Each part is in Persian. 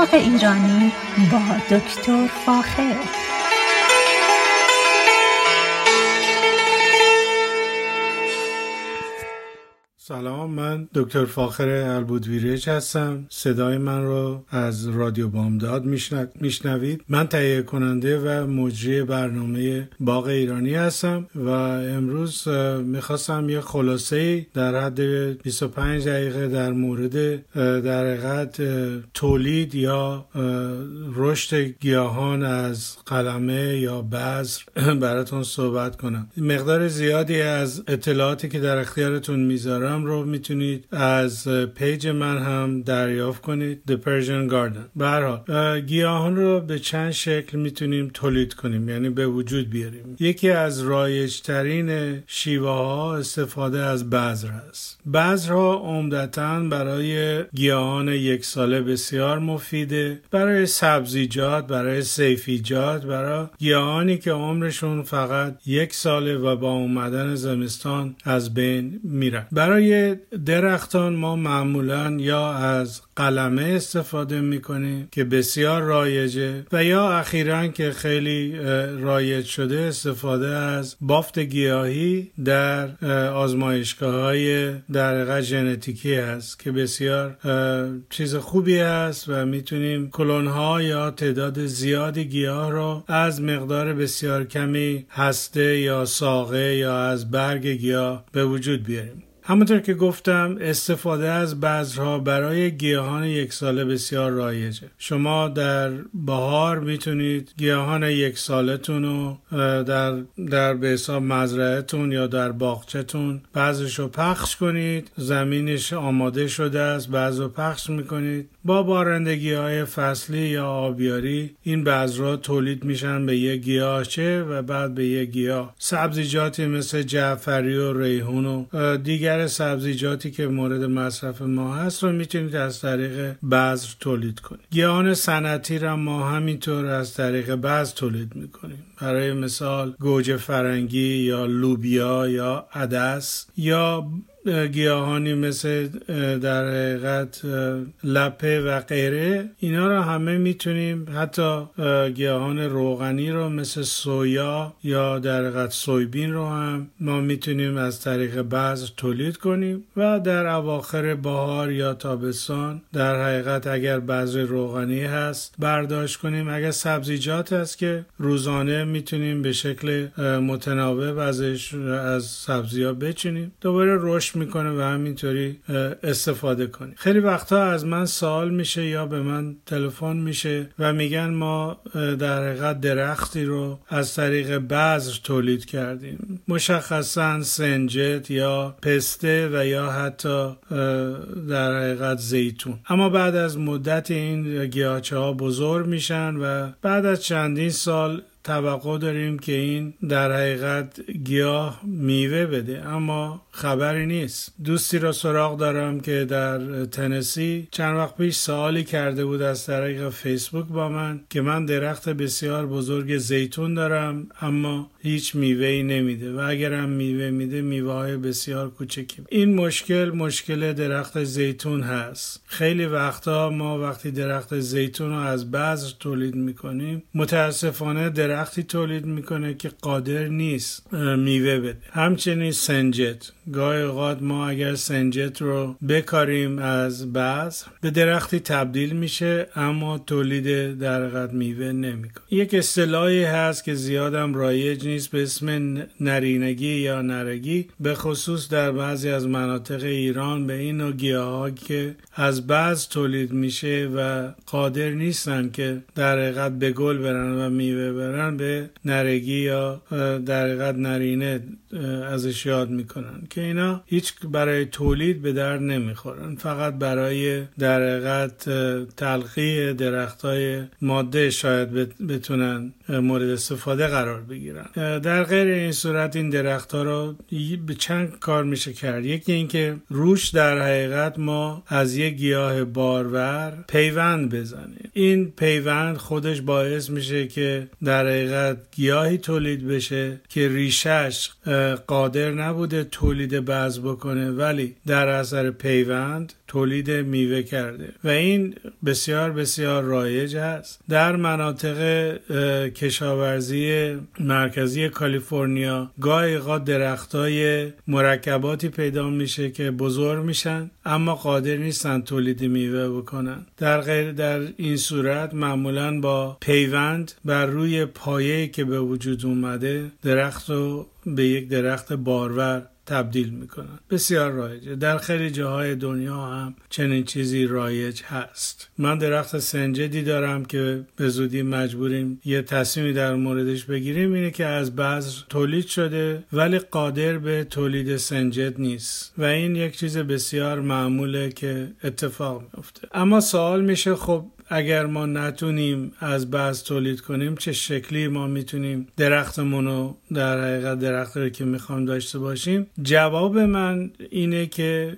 باغ ایرانی با دکتر فاخر. سلام، من دکتر فاخر البودویرج هستم. صدای من رو از رادیو بامداد میشنوید. من تهیه کننده و مجری برنامه باغ ایرانی هستم و امروز میخواستم یه خلاصه در حد 25 دقیقه در مورد در حقیقت تولید یا رشد گیاهان از قلمه یا بذر براتون صحبت کنم. مقدار زیادی از اطلاعاتی که در اختیارتون میذارم رو میتونید از پیج من هم دریافت کنید، The Persian Garden. به هر حال گیاهان رو به چند شکل میتونیم تولید کنیم، یعنی به وجود بیاریم. یکی از رایج ترین شیوه ها استفاده از بذر است. بذرها عمدتاً برای گیاهان یک ساله بسیار مفیده، برای سبزیجات، برای سیفیجات، برای گیاهانی که عمرشون فقط یک ساله و با اومدن زمستان از بین میرن. برای درختان ما معمولاً یا از قلمه استفاده میکنیم که بسیار رایجه و یا اخیراً که خیلی رایج شده استفاده از بافت گیاهی در آزمایشگاه‌های در حقیقت ژنتیکی است که بسیار چیز خوبی است و میتونیم کلون‌ها یا تعداد زیادی گیاه را از مقدار بسیار کمی هسته یا ساقه یا از برگ گیاه به وجود بیاریم. همونطور که گفتم استفاده از بذرها برای گیاهان یک ساله بسیار رایجه. شما در بهار میتونید گیاهان یک سالتون رو در به حساب مزرعه‌تون یا در باغچه‌تون بذرشو پخش کنید. زمینش آماده شده است، بذرو پخش میکنید. با بارندگی‌های فصلی یا آبیاری این بذرها تولید میشن به یک گیاهچه و بعد به یک گیاه. سبزیجاتی مثل جعفری و ریحون و دیگر سبزیجاتی که مورد مصرف ما هست رو میتونید از طریق بذر تولید کنید. گیاهان صنعتی را ما همینطور از طریق بذر تولید میکنیم. برای مثال گوجه فرنگی یا لوبیا یا عدس یا گیاهانی مثل در حقیقت لپه و غیره، اینا رو همه میتونیم، حتی گیاهان روغنی رو مثل سویا یا در حقیقت سویبین رو هم ما میتونیم از طریق بذر تولید کنیم و در اواخر بهار یا تابستان در حقیقت اگر بذر روغنی هست برداشت کنیم. اگر سبزیجات هست که روزانه میتونیم به شکل متناوب از سبزی‌ها بچینیم، دوباره روش میکنه و همینطوری استفاده کنیم. خیلی وقتا از من سوال میشه یا به من تلفن میشه و میگن ما در حقیقت درختی رو از طریق بذر تولید کردیم، مشخصا سنجد یا پسته و یا حتی در حقیقت زیتون. اما بعد از مدت این گیاهچه ها بزرگ میشن و بعد از چندین سال توقع داریم که این در حقیقت گیاه میوه بده، اما خبری نیست. دوستی را سراغ دارم که در تنسی چند وقت پیش سوالی کرده بود از طریق فیسبوک با من که من درخت بسیار بزرگ زیتون دارم اما هیچ میوه‌ای نمیده و اگرم میوه میده میوه‌های بسیار کوچکی. این مشکل درخت زیتون هست. خیلی وقتا ما وقتی درخت زیتون رو از بذر تولید میکنیم متاسفانه درختی تولید میکنه که قادر نیست میوه بده. همچنین سنجد، گاهی اوقات ما اگر سنجد رو بکاریم از بذر به درختی تبدیل میشه اما تولید در حقیقت میوه نمیکنه. یک اصطلاحی هست که زیادم رایج نیست به اسم نرینگی یا نرگی، به خصوص در بعضی از مناطق ایران به این نوع گیاه‌ها که از بذر تولید میشه و قادر نیستن که در حقیقت به گل برن و میوه برن به نرگی یا در حقیقت نرینه ازش یاد میکنن که اینا هیچ برای تولید به در نمیخورن، فقط برای در حقیقت تلقیح درختای ماده شاید بتونن مورد استفاده قرار بگیرن. در غیر این صورت این درخت‌ها رو به چند کار میشه کرد. یکی این که روش در حقیقت ما از یک گیاه بارور پیوند بزنیم. این پیوند خودش باعث میشه که در حقیقت گیاهی تولید بشه که ریشش قادر نبوده تولید بذر بکنه ولی در اثر پیوند تولید میوه کرده و این بسیار بسیار رایج است. در مناطق کشاورزی مرکزی کالیفرنیا گاهی اوقات درختای مرکباتی پیدا میشه که بزرگ میشن اما قادر نیستن تولید میوه بکنن. در این صورت معمولاً با پیوند بر روی پایه‌ای که به وجود اومده درخت رو به یک درخت بارور تبدیل میکنن. بسیار رایجه. در خیلی جاهای دنیا هم چنین چیزی رایج هست. من درخت سنجدی دارم که به زودی مجبوریم یه تصمیمی در موردش بگیریم. اینه که از بذر تولید شده ولی قادر به تولید سنجد نیست و این یک چیز بسیار معموله که اتفاق میفته. اما سوال میشه خب اگر ما نتونیم از بذر تولید کنیم چه شکلی ما میتونیم درختمونو در حقیقت درختی که میخوام داشته باشیم؟ جواب من اینه که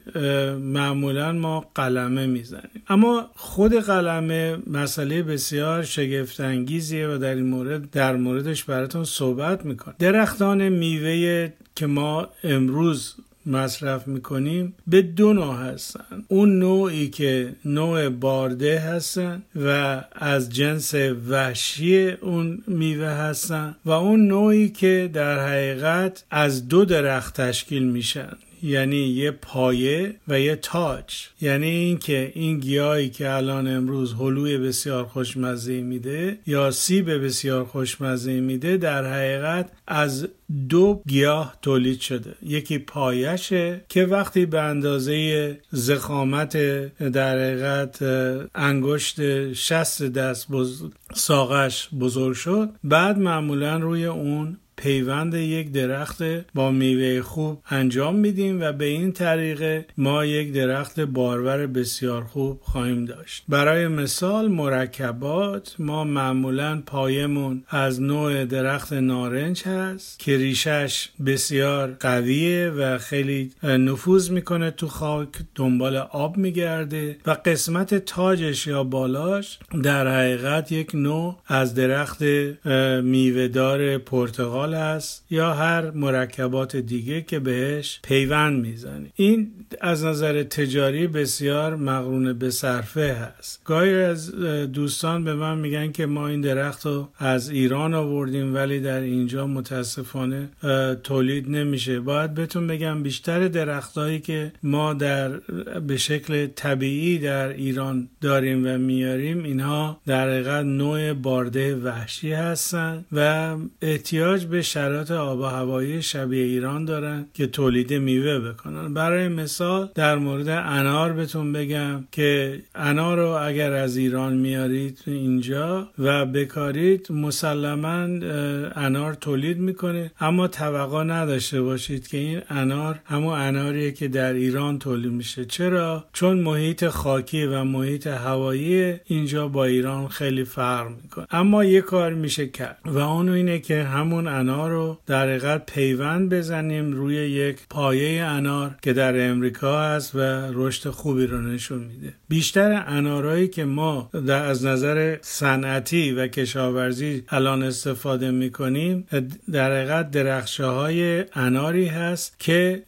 معمولا ما قلمه میزنیم. اما خود قلمه مسئله بسیار شگفت انگیزیه و در این مورد در موردش براتون صحبت میکنم. درختان میوه که ما امروز مصرف میکنیم به دو نوع هستن. اون نوعی که نوع بارده هستن و از جنس وحشی اون میوه هستن و اون نوعی که در حقیقت از دو درخت تشکیل میشن، یعنی یه پایه و یه تاج. یعنی اینکه این گیاهی که الان امروز هلوی بسیار خوشمزه میده یا سیب بسیار خوشمزه میده در حقیقت از دو گیاه تولید شده. یکی پایشه که وقتی به اندازه ضخامت در حقیقت انگشت شست دست ساقش بزرگ شد، بعد معمولا روی اون پیوند یک درخت با میوه خوب انجام میدیم و به این طریق ما یک درخت بارور بسیار خوب خواهیم داشت. برای مثال مرکبات ما معمولاً پایمون از نوع درخت نارنج هست که ریشش بسیار قویه و خیلی نفوذ میکنه تو خاک، دنبال آب میگرده و قسمت تاجش یا بالاش در حقیقت یک نوع از درخت میوه‌دار پرتقال هست یا هر مرکبات دیگه که بهش پیوند میزنی. این از نظر تجاری بسیار مقرون به صرفه هست. گاهی از دوستان به من میگن که ما این درخت رو از ایران آوردیم ولی در اینجا متاسفانه تولید نمیشه. باید بهتون بگم بیشتر درختایی که ما به شکل طبیعی در ایران داریم و میاریم اینها در حقیقت نوع بارده وحشی هستن و احتیاج به شرایط آب و هوایی شبیه ایران دارن که تولید میوه بکنن. برای مثال در مورد انار بهتون بگم که انار رو اگر از ایران میارید اینجا و بکارید مسلما انار تولید میکنه، اما توقع نداشته باشید که این انار همون اناریه که در ایران تولید میشه. چرا؟ چون محیط خاکی و محیط هوایی اینجا با ایران خیلی فرق میکنه. اما یه کار میشه کرد و اون اینه که همون انار رو در حقیقت پیوند بزنیم روی یک پایه انار که در امریکا هست و رشد خوبی رو نشون میده. بیشتر انارهایی که ما از نظر صنعتی و کشاورزی الان استفاده میکنیم در حقیقت درخشه‌های اناری هست که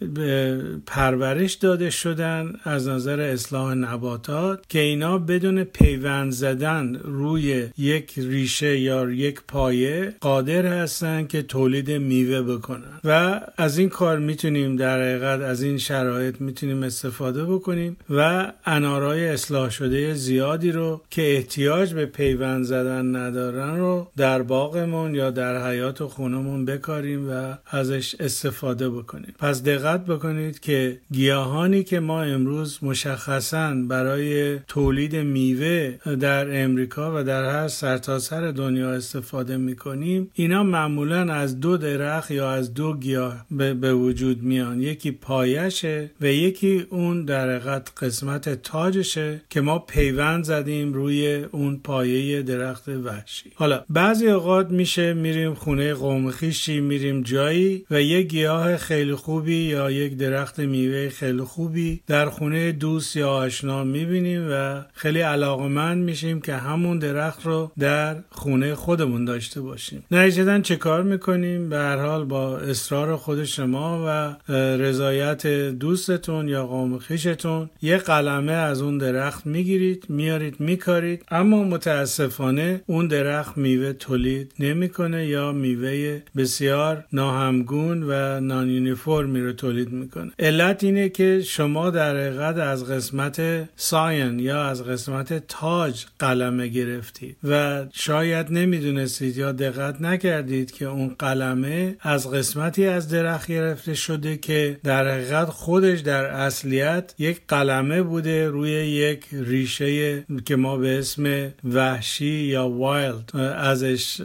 پرورش داده شدن از نظر اصلاح نباتات که اینا بدون پیوند زدن روی یک ریشه یا یک پایه قادر هستن که تولید میوه بکنن و از این کار میتونیم در حقیقت از این شرایط میتونیم استفاده بکنیم و انارای اصلاح شده زیادی رو که احتیاج به پیوند زدن ندارن رو در باغمون یا در حیاط و خونمون بکاریم و ازش استفاده بکنیم. پس دقت بکنید که گیاهانی که ما امروز مشخصاً برای تولید میوه در امریکا و در هر سرتاسر دنیا استفاده میکنیم اینا معمولاً از دو درخت یا از دو گیاه به وجود میان. یکی پایشه و یکی اون در حقیقت قسمت تاجشه که ما پیوند زدیم روی اون پایه درخت وحشی. حالا بعضی اوقات میریم خونه قوم خویشی، میریم جایی و یک گیاه خیلی خوبی یا یک درخت میوه خیلی خوبی در خونه دوست یا آشنا میبینیم و خیلی علاقمند میشیم که همون درخت رو در خونه خودمون داشته باشیم. نتیجتاً چه کار میکنیم؟ کنیم. به هر حال با اصرار خود شما و رضایت دوستتون یا قوم خویشتون یه قلمه از اون درخت میگیرید، میارید، میکارید، اما متاسفانه اون درخت میوه تولید نمیکنه یا میوه بسیار ناهمگون و نان یونیفرمی رو تولید میکنه. علت اینه که شما در حقیقت از قسمت ساین یا از قسمت تاج قلمه گرفتید و شاید نمیدونستید یا دقت نکردید که اون قلمه از قسمتی از درخت گرفته شده که در حقیقت خودش در اصلیت یک قلمه بوده روی یک ریشه که ما به اسم وحشی یا وایلد ازش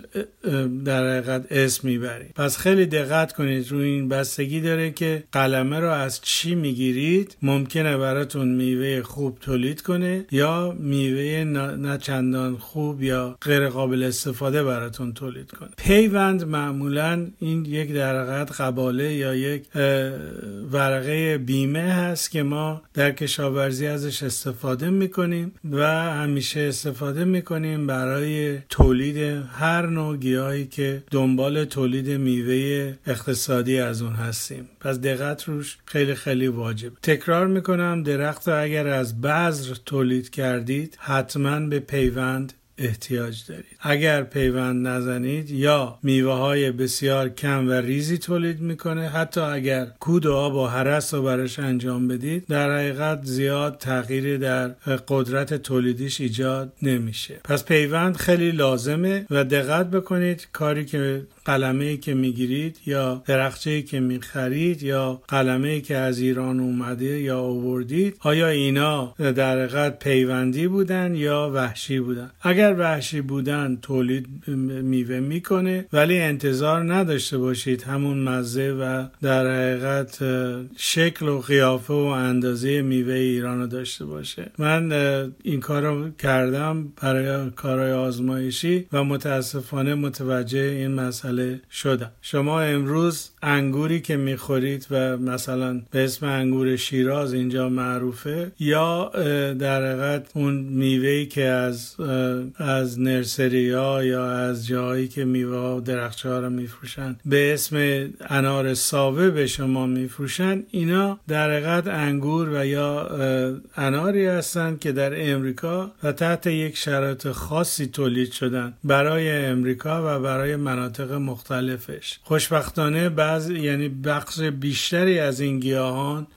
در حقیقت اسم میبریم. پس خیلی دقت کنید، روی این بستگی داره که قلمه رو از چی میگیرید. ممکنه براتون میوه خوب تولید کنه یا میوه نه چندان خوب یا غیر قابل استفاده براتون تولید کنه. پیوند معمولاً این یک در حقیقت قباله یا یک ورقه بیمه هست که ما در کشاورزی ازش استفاده میکنیم و همیشه استفاده میکنیم برای تولید هر نوع گیاهی که دنبال تولید میوه اقتصادی از اون هستیم. پس دقت روش خیلی خیلی واجبه. تکرار میکنم، درخت رو اگر از بذر تولید کردید حتما به پیوند احتیاج دارید. اگر پیوند نزنید یا میوه های بسیار کم و ریزی تولید میکنه، حتی اگر کود و آب و هرس رو براش انجام بدید در حقیقت زیاد تغییری در قدرت تولیدیش ایجاد نمیشه. پس پیوند خیلی لازمه و دقت بکنید. کاری که قلمه‌ای که میگیرید یا درخچه‌ای که میخرید یا قلمه‌ای که از ایران اومده یا آوردید، آیا اینا در حقیقت پیوندی بودن یا وحشی بودن؟ اگر وحشی بودن تولید میوه میکنه، ولی انتظار نداشته باشید همون مزه و در حقیقت شکل و قیافه و اندازه میوه ایران رو داشته باشه. من این کارو کردم برای کارهای آزمایشی و متاسفانه متوجه این مسئله شدم. شما امروز انگوری که میخورید و مثلا به اسم انگور شیراز اینجا معروفه، یا در حقیقت اون میوهی که از نرسری ها یا از جایی که میوه ها و درخچه ها رو میفروشن به اسم انار ساوه به شما میفروشن، اینا در حقیقت انگور و یا اناری هستن که در امریکا و تحت یک شرایط خاصی تولید شدن برای امریکا و برای مناطق مختلفش. خوشبختانه بخش بیشتری از این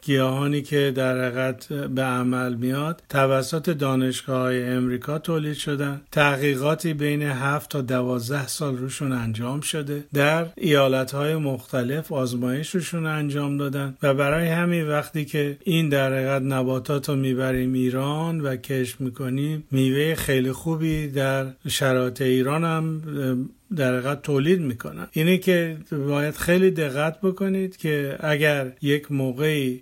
گیاهانی که در حقیقت به عمل میاد توسط دانشگاه‌های امریکا تولید شدن. تحقیقاتی بین 7 تا 12 سال روشون انجام شده، در ایالت‌های مختلف آزمایش روشون انجام دادن و برای همین وقتی که این در حقیقت نباتات رو میبریم ایران و کشت میکنیم، میوه خیلی خوبی در شرایط ایران هم در حقیقت تولید میکنن. اینه که باید خیلی دقت بکنید که اگر یک موقعی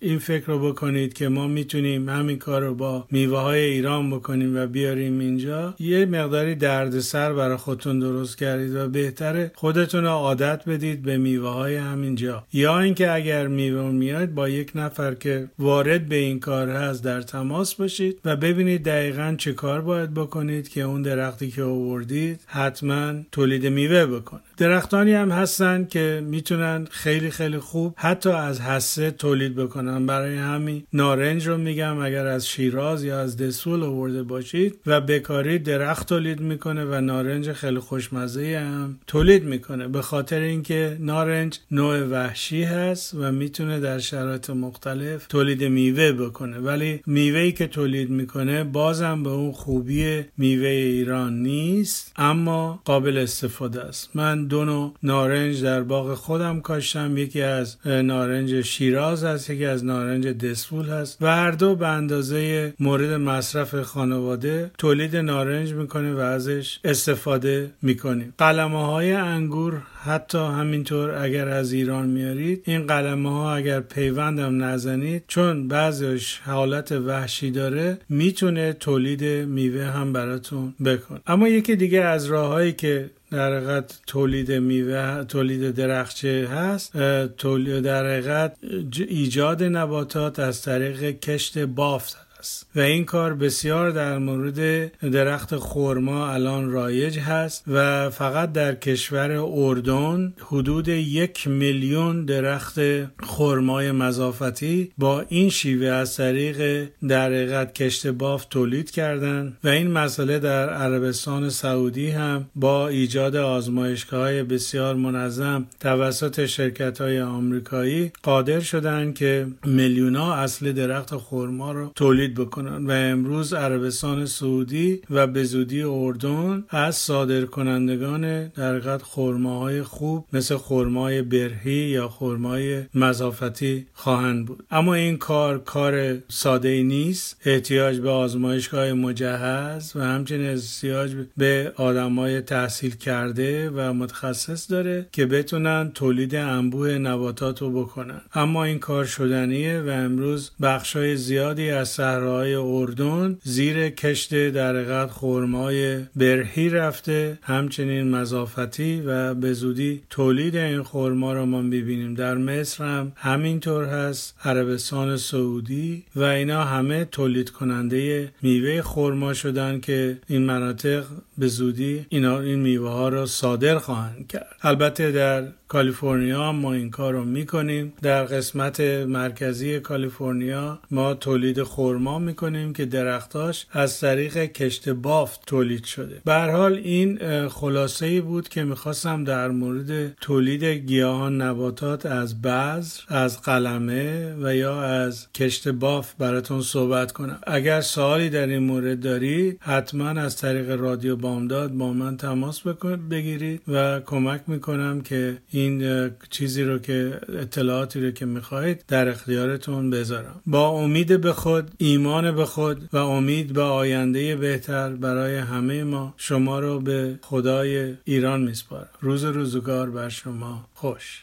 این فکر رو بکنید که ما میتونیم همین کار رو با میوه های ایران بکنیم و بیاریم اینجا، یه مقداری دردسر برای خودتون درست کردید و بهتره خودتون رو عادت بدید به میوه های همینجا. یا اینکه اگر میوه میاد با یک نفر که وارد به این کار هست در تماس باشید و ببینید دقیقاً چه کار باید بکنید که اون درختی که آوردید حتما تولید میوه بکنه. درختانی هم هستن که میتونن خیلی خیلی خوب حتی از هسته تولید بکنن. برای همین نارنج رو میگم، اگر از شیراز یا از دسول آورده باشید و بکارید درخت تولید میکنه و نارنج خیلی خوشمزه هم تولید میکنه، به خاطر اینکه نارنج نوع وحشی هست و میتونه در شرایط مختلف تولید میوه بکنه، ولی میوهی که تولید میکنه بازم به اون خوبی میوه ایران نیست، اما قابل استفاده است. من 2 نوع نارنج در باغ خودم کاشتم، یکی از نارنج شیراز هست، یکی از نارنج دسفول هست و هر دو به اندازه مورد مصرف خانواده تولید نارنج میکنه و ازش استفاده میکنیم. قلمه های انگور حتی همینطور اگر از ایران میارید، این قلمه ها اگر پیوند هم نزنید، چون بعضیش حالت وحشی داره، میتونه تولید میوه هم براتون بکنه. اما یکی دیگه از راهایی که در حقیقت تولید میوه، تولید درخچه هست، تولید در حقیقت ایجاد نباتات از طریق کشت بافت. است و این کار بسیار در مورد درخت خرما الان رایج هست و فقط در کشور اردن حدود 1 میلیون درخت خرمای مضافتی با این شیوه از طریق در حقیقت کشت باف تولید کردند و این مسئله در عربستان سعودی هم با ایجاد آزمایشگاه‌های بسیار منظم توسط شرکت‌های آمریکایی قادر شدند که میلیون‌ها اصل درخت خرما را تولید بکنند و امروز عربستان سعودی و به زودی اردن از صادرکنندگان در حقیقت خرماهای خوب مثل خرمای برهی یا خرمای مضافتی خواهند بود. اما این کار ساده‌ای نیست، احتیاج به آزمایشگاه مجهز و همچنین احتیاج به آدم‌های تحصیل کرده و متخصص داره که بتونن تولید انبوه نباتات رو بکنن. اما این کار شدنیه و امروز بخشای زیادی از صحراهای اردن زیر کشت در حقیقت خرمای برهی رفته، همچنین مضافتی و به زودی تولید این خرما رو ما می‌بینیم. در مصر هم همینطور هست، عربستان سعودی و اینا همه تولید کننده میوه خرما شدن که این مناطق به زودی این میوه ها را صادر خواهند کرد. البته در کالیفرنیا ما این کار رو میکنیم. در قسمت مرکزی کالیفرنیا ما تولید خرما میکنیم که درختاش از طریق کشت بافت تولید شده. به هر حال این خلاصه‌ای بود که میخواستم در مورد تولید گیاهان نباتات از بذر، از قلمه و یا از کشت بافت براتون صحبت کنم. اگر سوالی در این مورد داری حتما از طریق رادیو بامداد با من تماس بگیرید و کمک میکنم که این چیزی رو که اطلاعاتی رو که میخواید در اختیارتون بذارم. با امید به خود، ایمان به خود و امید به آینده بهتر برای همه ما، شما رو به خدای ایران میسپارم. روز روزگار بر شما خوش.